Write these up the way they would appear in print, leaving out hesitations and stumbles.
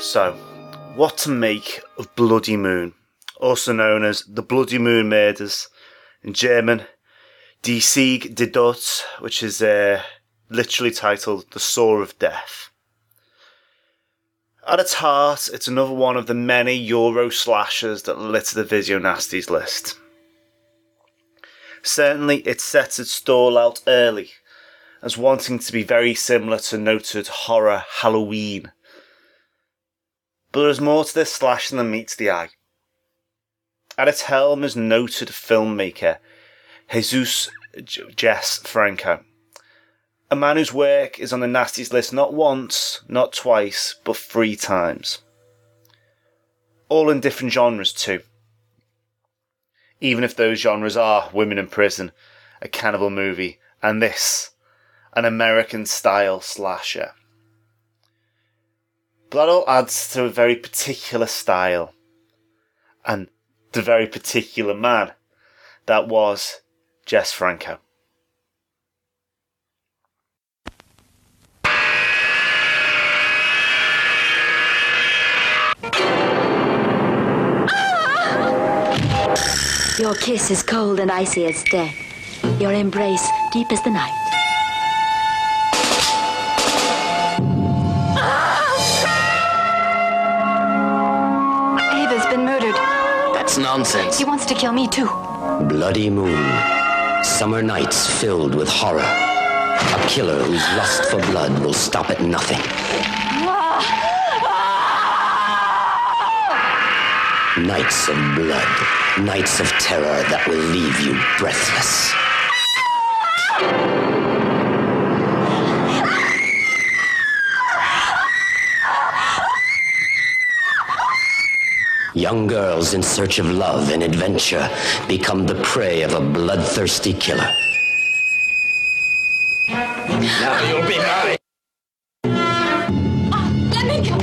So, what to make of Bloody Moon, also known as the Bloody Moon Murders, in German, Die Sieg der Dutz, which is literally titled The Saw of Death. At its heart, it's another one of the many Euro slashers that litter the video nasties list. Certainly, it sets its stall out early, as wanting to be very similar to noted horror Halloween. But there is more to this slash than meets the eye. At its helm is noted filmmaker Jesus Franco, a man whose work is on the nasties list not once, not twice, but 3 times. All in different genres too. Even if those genres are women in prison, a cannibal movie, and this, an American-style slasher. That all adds to a very particular style and the very particular man that was Jesus Franco. Your kiss is cold and icy as death, your embrace deep as the night. Nonsense. He wants to kill me too. Bloody Moon. Summer nights filled with horror. A killer whose lust for blood will stop at nothing. Nights of blood. Nights of terror that will leave you breathless. Young girls in search of love and adventure become the prey of a bloodthirsty killer. Now you'll be mine. Let me go.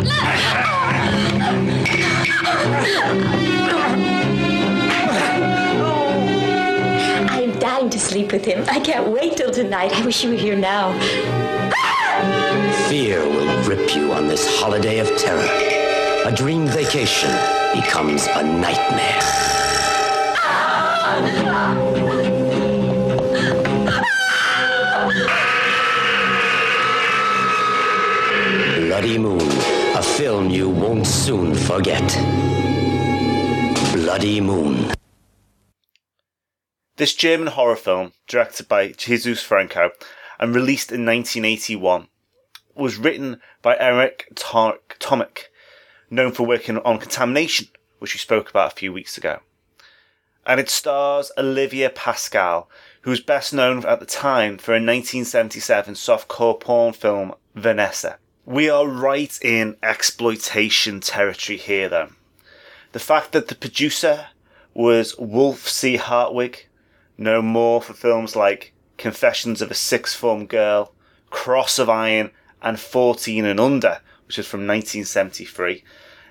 I'm dying to sleep with him. I can't wait till tonight. I wish you were here now. Fear will grip you on this holiday of terror. A dream vacation becomes a nightmare. Bloody Moon, a film you won't soon forget. Bloody Moon. This German horror film, directed by Jesus Franco and released in 1981, was written by Erich Tark Tomic, known for working on Contamination, which we spoke about a few weeks ago. And it stars Olivia Pascal, who was best known at the time for her 1977 softcore porn film, Vanessa. We are right in exploitation territory here, though. The fact that the producer was Wolf C. Hartwig, known more for films like Confessions of a Sixth Form Girl, Cross of Iron, and 14 and Under, which is from 1973.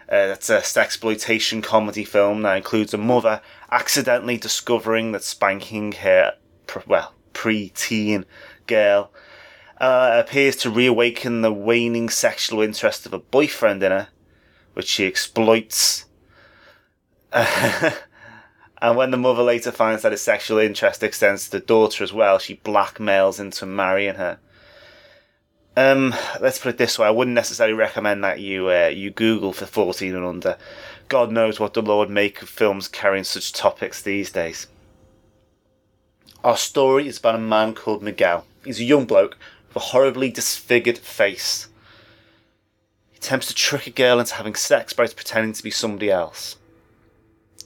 That's a sexploitation comedy film that includes a mother accidentally discovering that spanking her pre-teen girl appears to reawaken the waning sexual interest of a boyfriend in her, which she exploits. And when the mother later finds that his sexual interest extends to the daughter as well, she blackmails into marrying her. Let's put it this way, I wouldn't necessarily recommend that you Google for 14 and Under. God knows what the Lord make of films carrying such topics these days. Our story is about a man called Miguel. He's a young bloke with a horribly disfigured face. He attempts to trick a girl into having sex by pretending to be somebody else.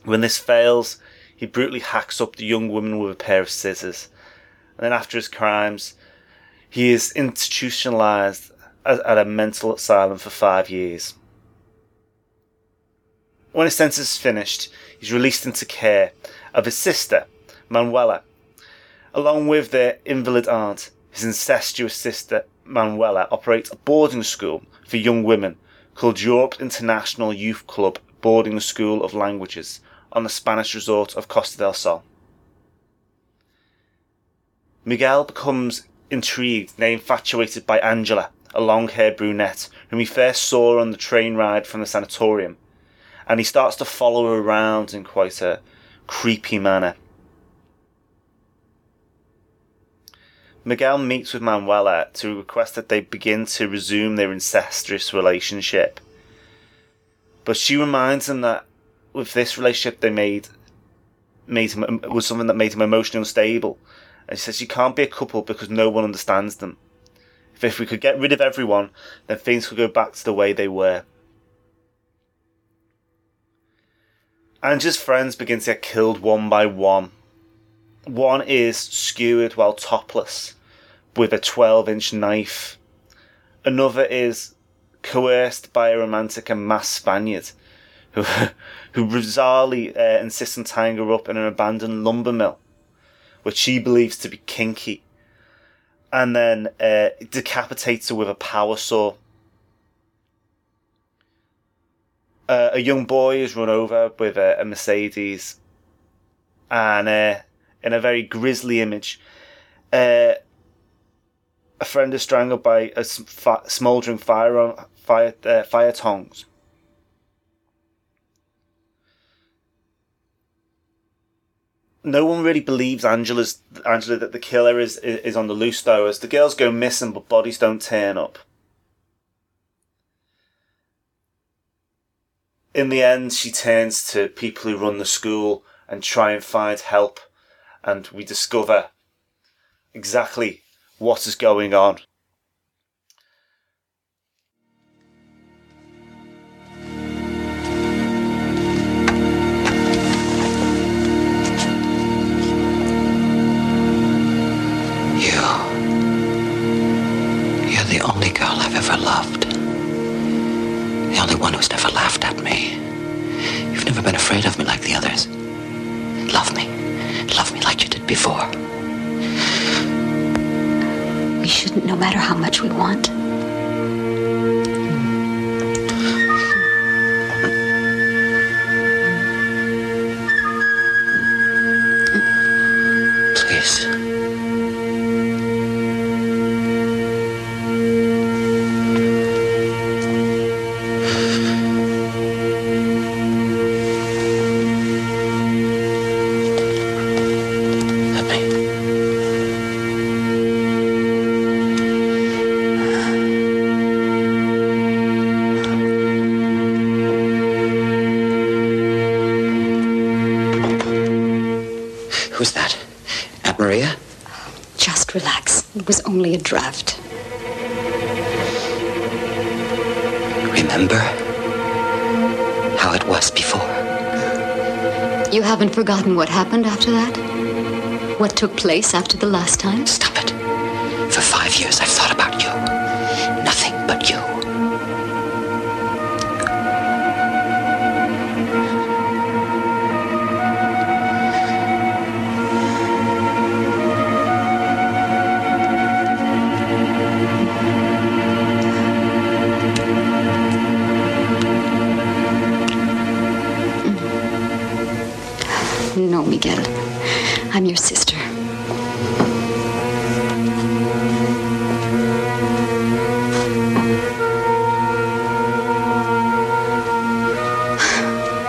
When this fails, he brutally hacks up the young woman with a pair of scissors. And then after his crimes, he is institutionalised at a mental asylum for 5 years. When his sentence is finished, he's released into care of his sister, Manuela, along with their invalid aunt. His incestuous sister, Manuela, operates a boarding school for young women called Europe International Youth Club Boarding School of Languages on the Spanish resort of Costa del Sol. Miguel becomes intrigued and infatuated by Angela, a long-haired brunette whom he first saw on the train ride from the sanatorium, and he starts to follow her around in quite a creepy manner. Miguel meets with Manuela to request that they begin to resume their incestuous relationship, but she reminds him that with this relationship they made him was something that made him emotionally unstable. And she says you can't be a couple because no one understands them. If we could get rid of everyone, then things could go back to the way they were. Angela's friends begin to get killed one by one. One is skewered while topless with a 12-inch knife. Another is coerced by a romantic and masked Spaniard who bizarrely insists on tying her up in an abandoned lumber mill, which she believes to be kinky, and then decapitates her with a power saw. A young boy is run over with a Mercedes, and in a very grisly image, a friend is strangled by a smouldering fire tongs. No one really believes Angela that the killer is on the loose, though, as the girls go missing but bodies don't turn up. In the end, she turns to people who run the school and try and find help, and we discover exactly what is going on. It was only a draft. Remember how it was before? You haven't forgotten what happened after that? What took place after the last time? Stop it. For 5 years I've thought about you. Nothing but you. Miguel, I'm your sister.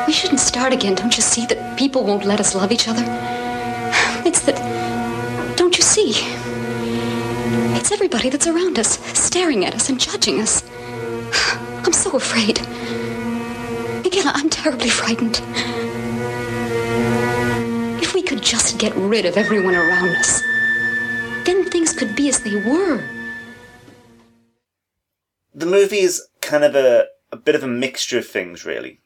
We shouldn't start again. Don't you see that people won't let us love each other? It's that... Don't you see? It's everybody that's around us, staring at us and judging us. I'm so afraid. Miguel, I'm terribly frightened. Could just get rid of everyone around us. Then things could be as they were. The movie is kind of a bit of a mixture of things, really.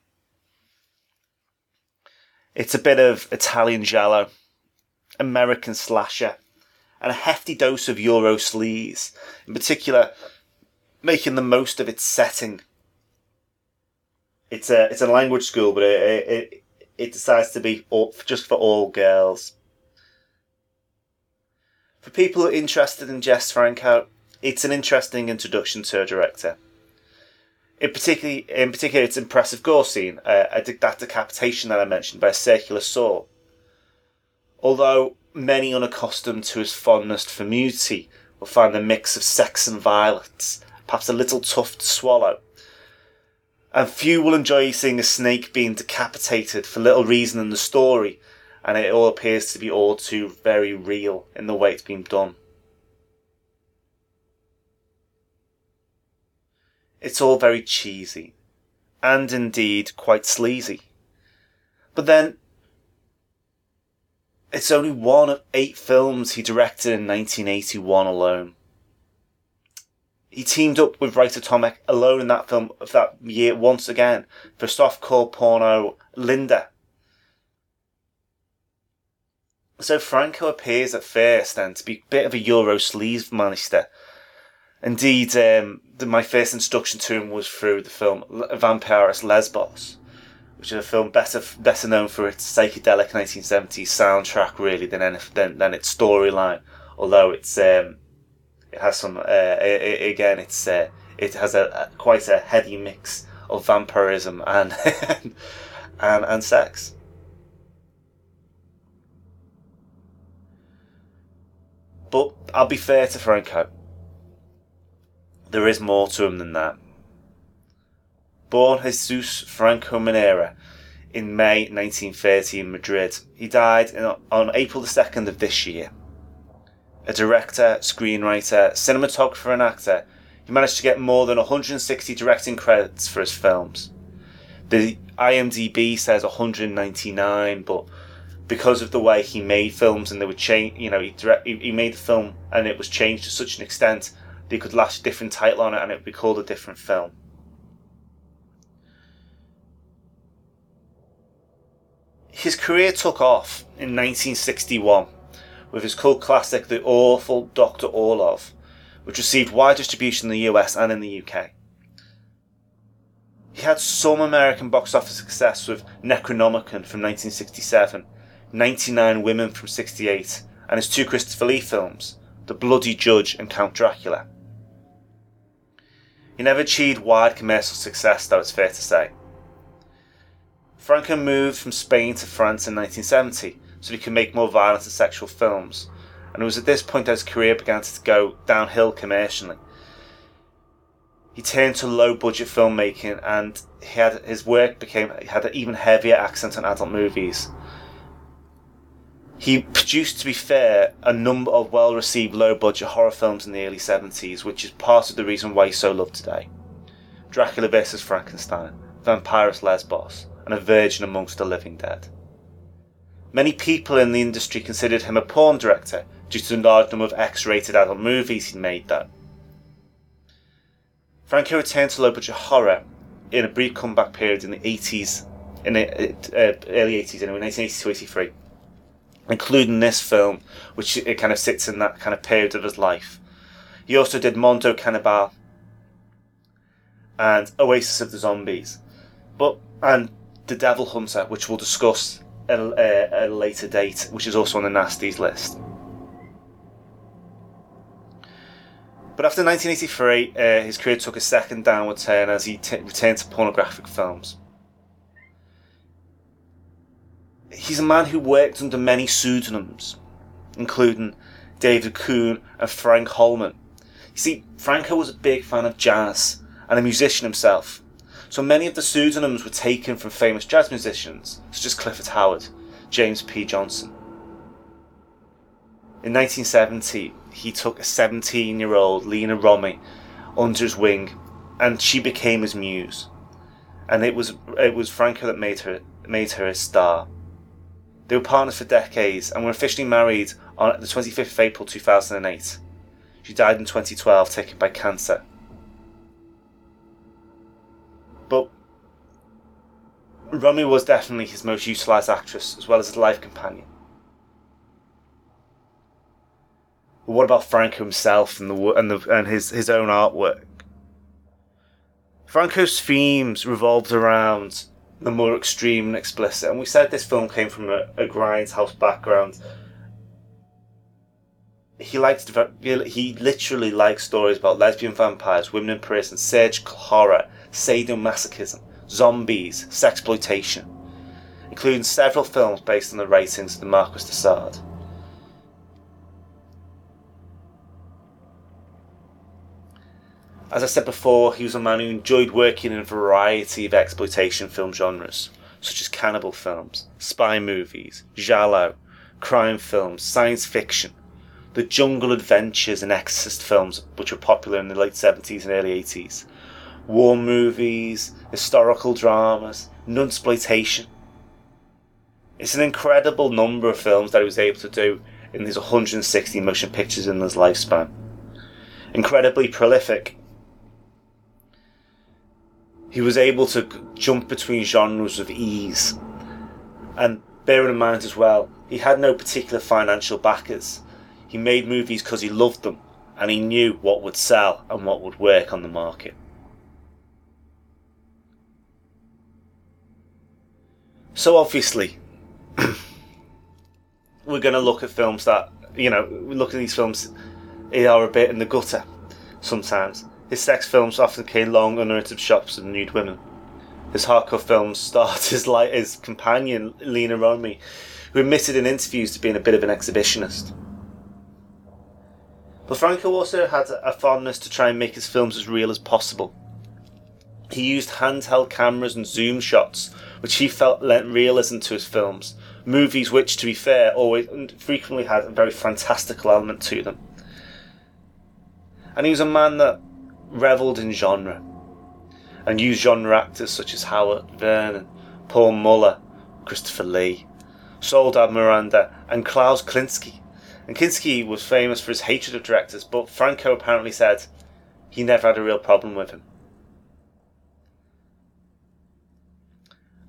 It's a bit of Italian giallo, American slasher, and a hefty dose of Euro sleaze. In particular, making the most of its setting. It's a language school, but it decides to be just for all girls. For people who are interested in Jess Franco, it's an interesting introduction to her director. In particular, its impressive gore scene, that decapitation that I mentioned by a circular saw. Although many unaccustomed to his fondness for nudity will find a mix of sex and violence perhaps a little tough to swallow. And few will enjoy seeing a snake being decapitated for little reason in the story, and it all appears to be all too very real in the way it's been done. It's all very cheesy, and indeed quite sleazy. But then, it's only one of 8 films he directed in 1981 alone. He teamed up with writer Tomic alone in that film of that year once again for softcore porno Linda. So Franco appears at first then to be a bit of a Euro sleaze manister. Indeed, my first introduction to him was through the film Vampyros Lesbos, which is a film better known for its psychedelic 1970s soundtrack really than its storyline, although it's... It has some. It has a quite a heavy mix of vampirism and and sex. But I'll be fair to Franco. There is more to him than that. Born Jesus Franco Manera in May 1930 in Madrid, he died on April the 2nd of this year. A director, screenwriter, cinematographer and actor, he managed to get more than 160 directing credits for his films. The IMDb says 199, but because of the way he made films and they were changed, you know, he made the film and it was changed to such an extent that he could lash a different title on it and it would be called a different film. His career took off in 1961. With his cult classic The Awful Dr. Orlov, which received wide distribution in the US and in the UK. He had some American box office success with Necronomicon from 1967, 99 Women from 1968, and his 2 Christopher Lee films, The Bloody Judge and Count Dracula. He never achieved wide commercial success, though it's fair to say. Franco moved from Spain to France in 1970, so he could make more violent and sexual films, and it was at this point that his career began to go downhill commercially. He turned to low-budget filmmaking, and his work had an even heavier accent on adult movies. He produced, to be fair, a number of well-received low-budget horror films in the early 70s, which is part of the reason why he's so loved today. Dracula vs Frankenstein, Vampyros Lesbos, and A Virgin Amongst the Living Dead. Many people in the industry considered him a porn director due to the large number of X-rated adult movies he made though. Franco returned to low-budget horror in a brief comeback period in the early 80s, in 1980 to 83, including this film, which it kind of sits in that kind of period of his life. He also did Mondo Cannibal and Oasis of the Zombies, and The Devil Hunter, which we'll discuss a later date, which is also on the Nasties list. But after 1983, his career took a second downward turn as he returned to pornographic films. He's a man who worked under many pseudonyms, including David Kuhn and Frank Holman. You see, Franco was a big fan of jazz and a musician himself. So many of the pseudonyms were taken from famous jazz musicians, such as Clifford Howard, James P. Johnson. In 1970, he took a 17-year-old Lina Romay under his wing, and she became his muse. And it was Franco that made her a star. They were partners for decades and were officially married on the 25th of April 2008. She died in 2012, taken by cancer. But Romay was definitely his most utilised actress, as well as his life companion. But what about Franco himself and his own artwork? Franco's themes revolved around the more extreme and explicit, and we said this film came from a grindhouse background. He literally likes stories about lesbian vampires, women in prison, surgical horror, sadomasochism, zombies, sexploitation, including several films based on the writings of the Marquis de Sade. As I said before, he was a man who enjoyed working in a variety of exploitation film genres, such as cannibal films, spy movies, giallo, crime films, science fiction, the jungle adventures and exorcist films, which were popular in the late 70s and early 80s, war movies, historical dramas, nunsploitation. It's an incredible number of films that he was able to do in these 160 motion pictures in his lifespan. Incredibly prolific, he was able to jump between genres with ease. And bear in mind as well, he had no particular financial backers. He made movies because he loved them, and he knew what would sell and what would work on the market. So obviously, we're going to look at films that, we look at these films, they are a bit in the gutter sometimes. His sex films often came long, unrented shots of nude women. His hardcore films starred his companion, Lina Romay, who admitted in interviews to being a bit of an exhibitionist. But Franco also had a fondness to try and make his films as real as possible. He used handheld cameras and zoom shots, which he felt lent realism to his films, movies which, to be fair, frequently had a very fantastical element to them. And he was a man that revelled in genre, and used genre actors such as Howard Vernon, Paul Müller, Christopher Lee, Soledad Miranda, and Klaus Kinski. And Kinski was famous for his hatred of directors, but Franco apparently said he never had a real problem with him.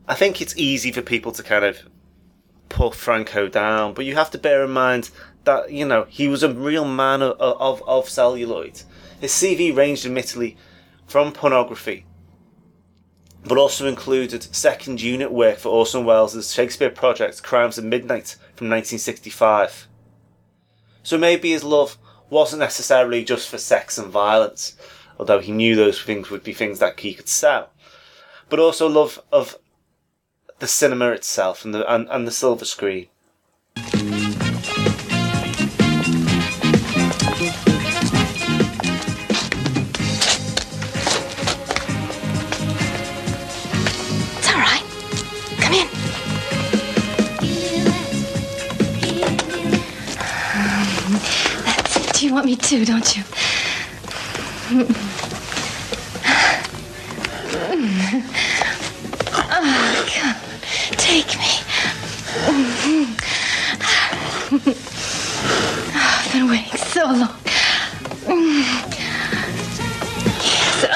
I think it's easy for people to kind of pull Franco down, but you have to bear in mind that, he was a real man of celluloid. His CV ranged admittedly from pornography, but also included second unit work for Orson Welles' Shakespeare project, Crimes of Midnight, from 1965. So maybe his love wasn't necessarily just for sex and violence, although he knew those things would be things that he could sell, but also love of the cinema itself and the silver screen. You want me to, don't you? Oh, come, take me. Oh, I've been waiting so long. Yes, I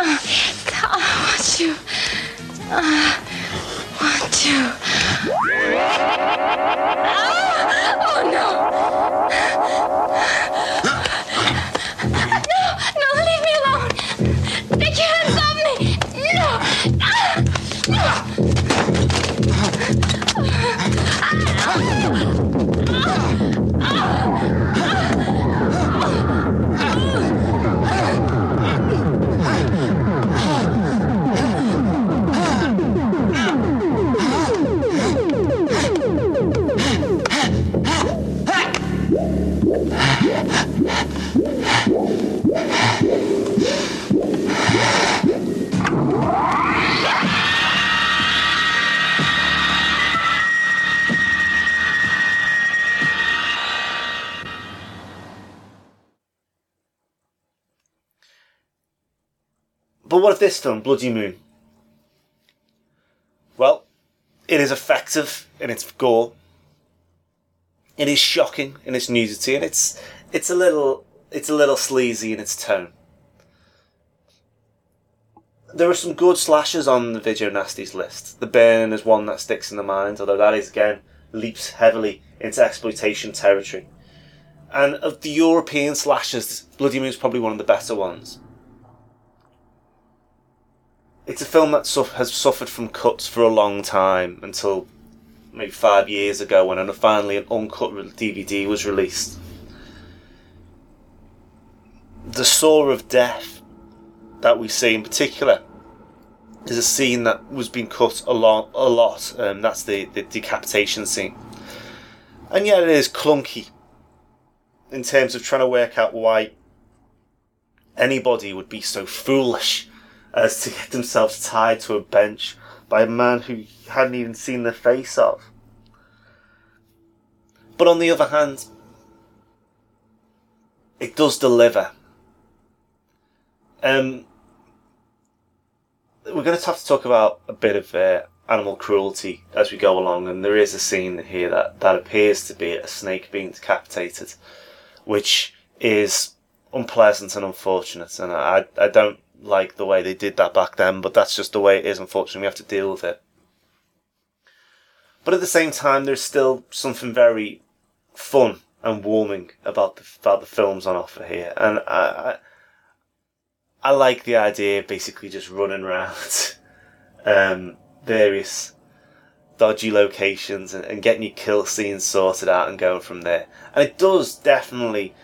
want you. Oh, no. But what of this film, Bloody Moon? Well, it is effective in its gore. It is shocking in its nudity, and it's a little sleazy in its tone. There are some good slashes on the Video Nasties list. The Burn is one that sticks in the mind, although that is again leaps heavily into exploitation territory. And of the European slashes, Bloody Moon is probably one of the better ones. It's a film that has suffered from cuts for a long time, until maybe 5 years ago when finally an uncut DVD was released. The saw of death that we see in particular is a scene that was being cut a lot. That's the decapitation scene. And yet it is clunky in terms of trying to work out why anybody would be so foolish as to get themselves tied to a bench by a man who you hadn't even seen the face of. But on the other hand, it does deliver. We're going to have to talk about a bit of animal cruelty as we go along, and there is a scene here that appears to be a snake being decapitated, which is unpleasant and unfortunate, and I don't like the way they did that back then, but that's just the way it is. Unfortunately, we have to deal with it. But at the same time, there's still something very fun and warming about the films on offer here, and I like the idea of basically just running around various dodgy locations and getting your kill scenes sorted out and going from there. And it does definitely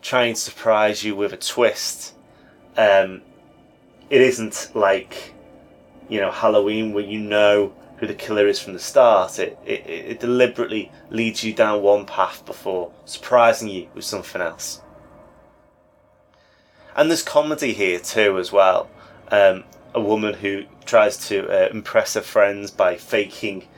try and surprise you with a twist. It isn't like, Halloween, where you know who the killer is from the start. It deliberately leads you down one path before surprising you with something else. And there's comedy here too as well. A woman who tries to impress her friends by faking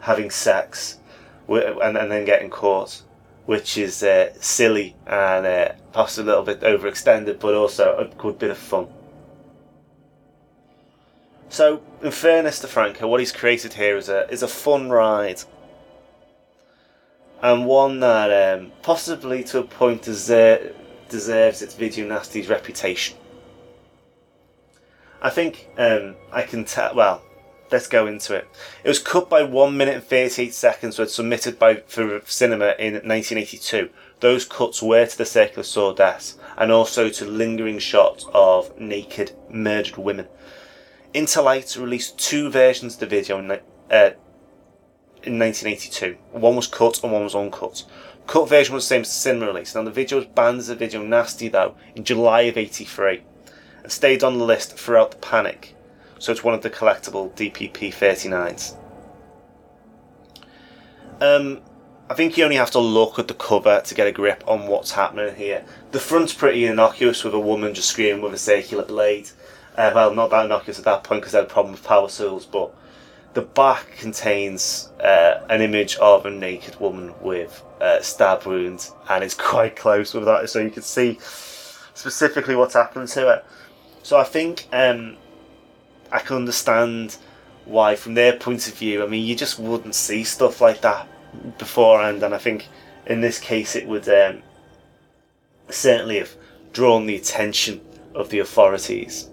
having sex and then getting caught, which is silly and perhaps a little bit overextended, but also a good bit of fun. So, in fairness to Franco, what he's created here is a fun ride. And one that possibly to a point is deserves its Video Nasty's reputation. I think I can tell. Well, let's go into it. It was cut by 1 minute and 38 seconds, was submitted for cinema in 1982. Those cuts were to the Circular Saw deaths and also to lingering shots of naked, murdered women. Interlight released 2 versions of the video in 1982. One was cut and one was uncut. Cut version was the same as the cinema release. Now, the video was banned as a Video Nasty, though, in July of '83, and stayed on the list throughout the panic, so it's one of the collectible DPP 39s. I think you only have to look at the cover to get a grip on what's happening here. The front's pretty innocuous, with a woman just screaming with a circular blade. Well, not that innocuous at that point, because they had a problem with power tools, but the back contains an image of a naked woman with stab wounds, and it's quite close with that, so you can see specifically what's happened to it. So I think I can understand why, from their point of view, you just wouldn't see stuff like that beforehand, and I think in this case it would certainly have drawn the attention of the authorities.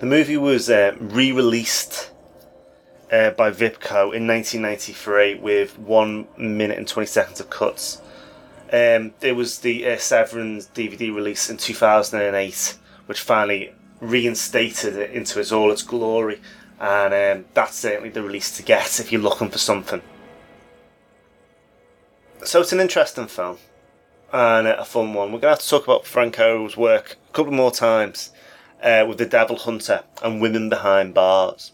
The movie was re-released by Vipco in 1993 with 1 minute and 20 seconds of cuts. There was the Severance DVD release in 2008, which finally reinstated it into all its glory, and that's certainly the release to get if you're looking for something. So it's an interesting film, and a fun one. We're going to have to talk about Franco's work a couple more times. With The Devil Hunter and Women Behind Bars.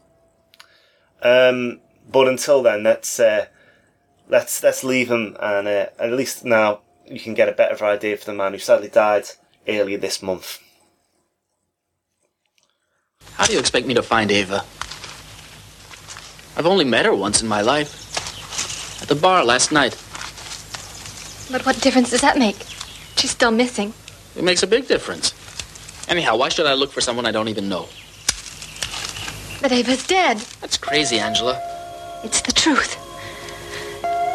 But until then, let's leave them, and at least now you can get a better idea for the man who sadly died earlier this month. How do you expect me to find Ava? I've only met her once in my life. At the bar last night. But what difference does that make? She's still missing. It makes a big difference. Anyhow, why should I look for someone I don't even know? But Ava's dead. That's crazy, Angela. It's the truth.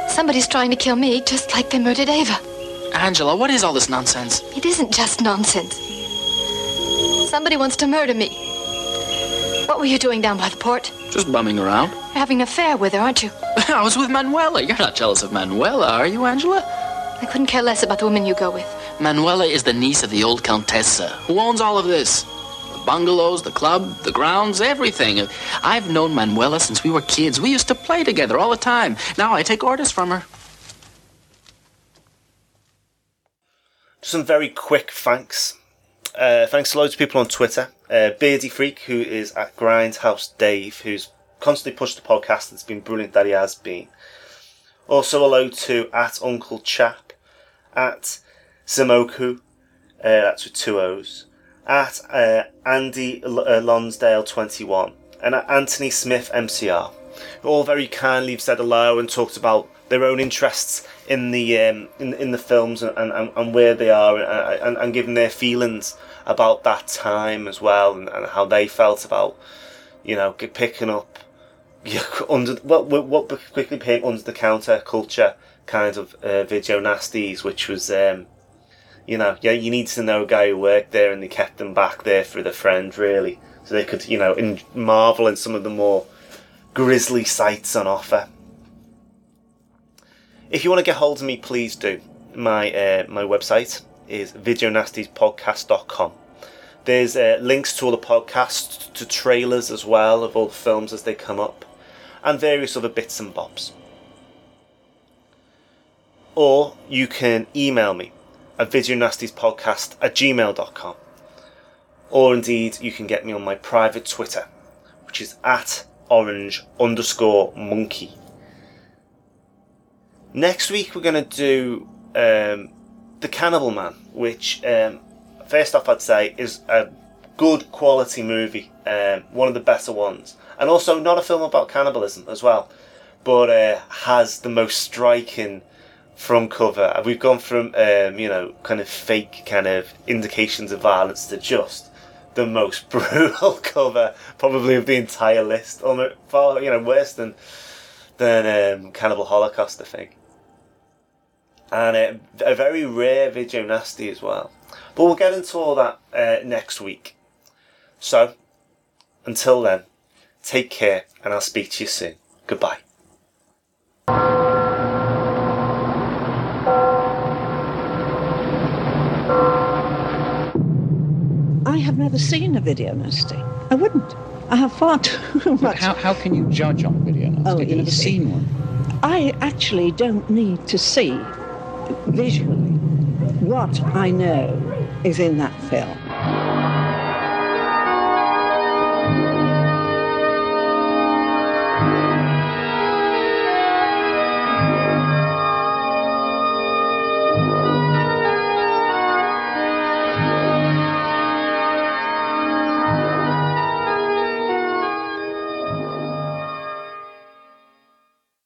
Somebody's trying to kill me, just like they murdered Ava. Angela, what is all this nonsense? It isn't just nonsense. Somebody wants to murder me. What were you doing down by the port? Just bumming around. You're having an affair with her, aren't you? I was with Manuela. You're not jealous of Manuela, are you, Angela? I couldn't care less about the woman you go with. Manuela is the niece of the old Contessa, who owns all of this. The bungalows, the club, the grounds, everything. I've known Manuela since we were kids. We used to play together all the time. Now I take orders from her. Some very quick thanks. Thanks to loads of people on Twitter. Beardy Freak, who is at Grindhouse Dave, who's constantly pushed the podcast. It's been brilliant that he has been. Also hello to at Uncle Chap, at Zamoku, that's with two O's, at Andy Lonsdale21, and at Anthony Smith MCR, who all very kindly said hello and talked about their own interests in the films and where they are and giving their feelings about that time as well, and how they felt about, you know, picking up under what quickly paying under the counter culture kind of video nasties, which was you need to know a guy who worked there, and they kept them back there for the friend really, so they could marvel in some of the more grisly sights on offer. If you want to get hold of me, please do. My website is videonastiespodcast.com. There's links to all the podcasts, to trailers as well of all the films as they come up, and various other bits and bobs. Or you can email me at videonastiespodcast@gmail.com. Or indeed, you can get me on my private Twitter, which is at orange_monkey. Next week, we're going to do The Cannibal Man, which, first off, I'd say is a good quality movie, one of the better ones. And also not a film about cannibalism as well, but has the most striking front cover. We've gone from kind of fake kind of indications of violence to just the most brutal cover probably of the entire list. Almost far worse than Cannibal Holocaust, I think. And a very rare video nasty as well. But we'll get into all that next week. So until then, take care, and I'll speak to you soon. Goodbye. I have never seen a video nasty. I wouldn't. I have far too much. How can you judge on a video nasty? Oh, you've never seen one. I actually don't need to see visually what I know is in that film.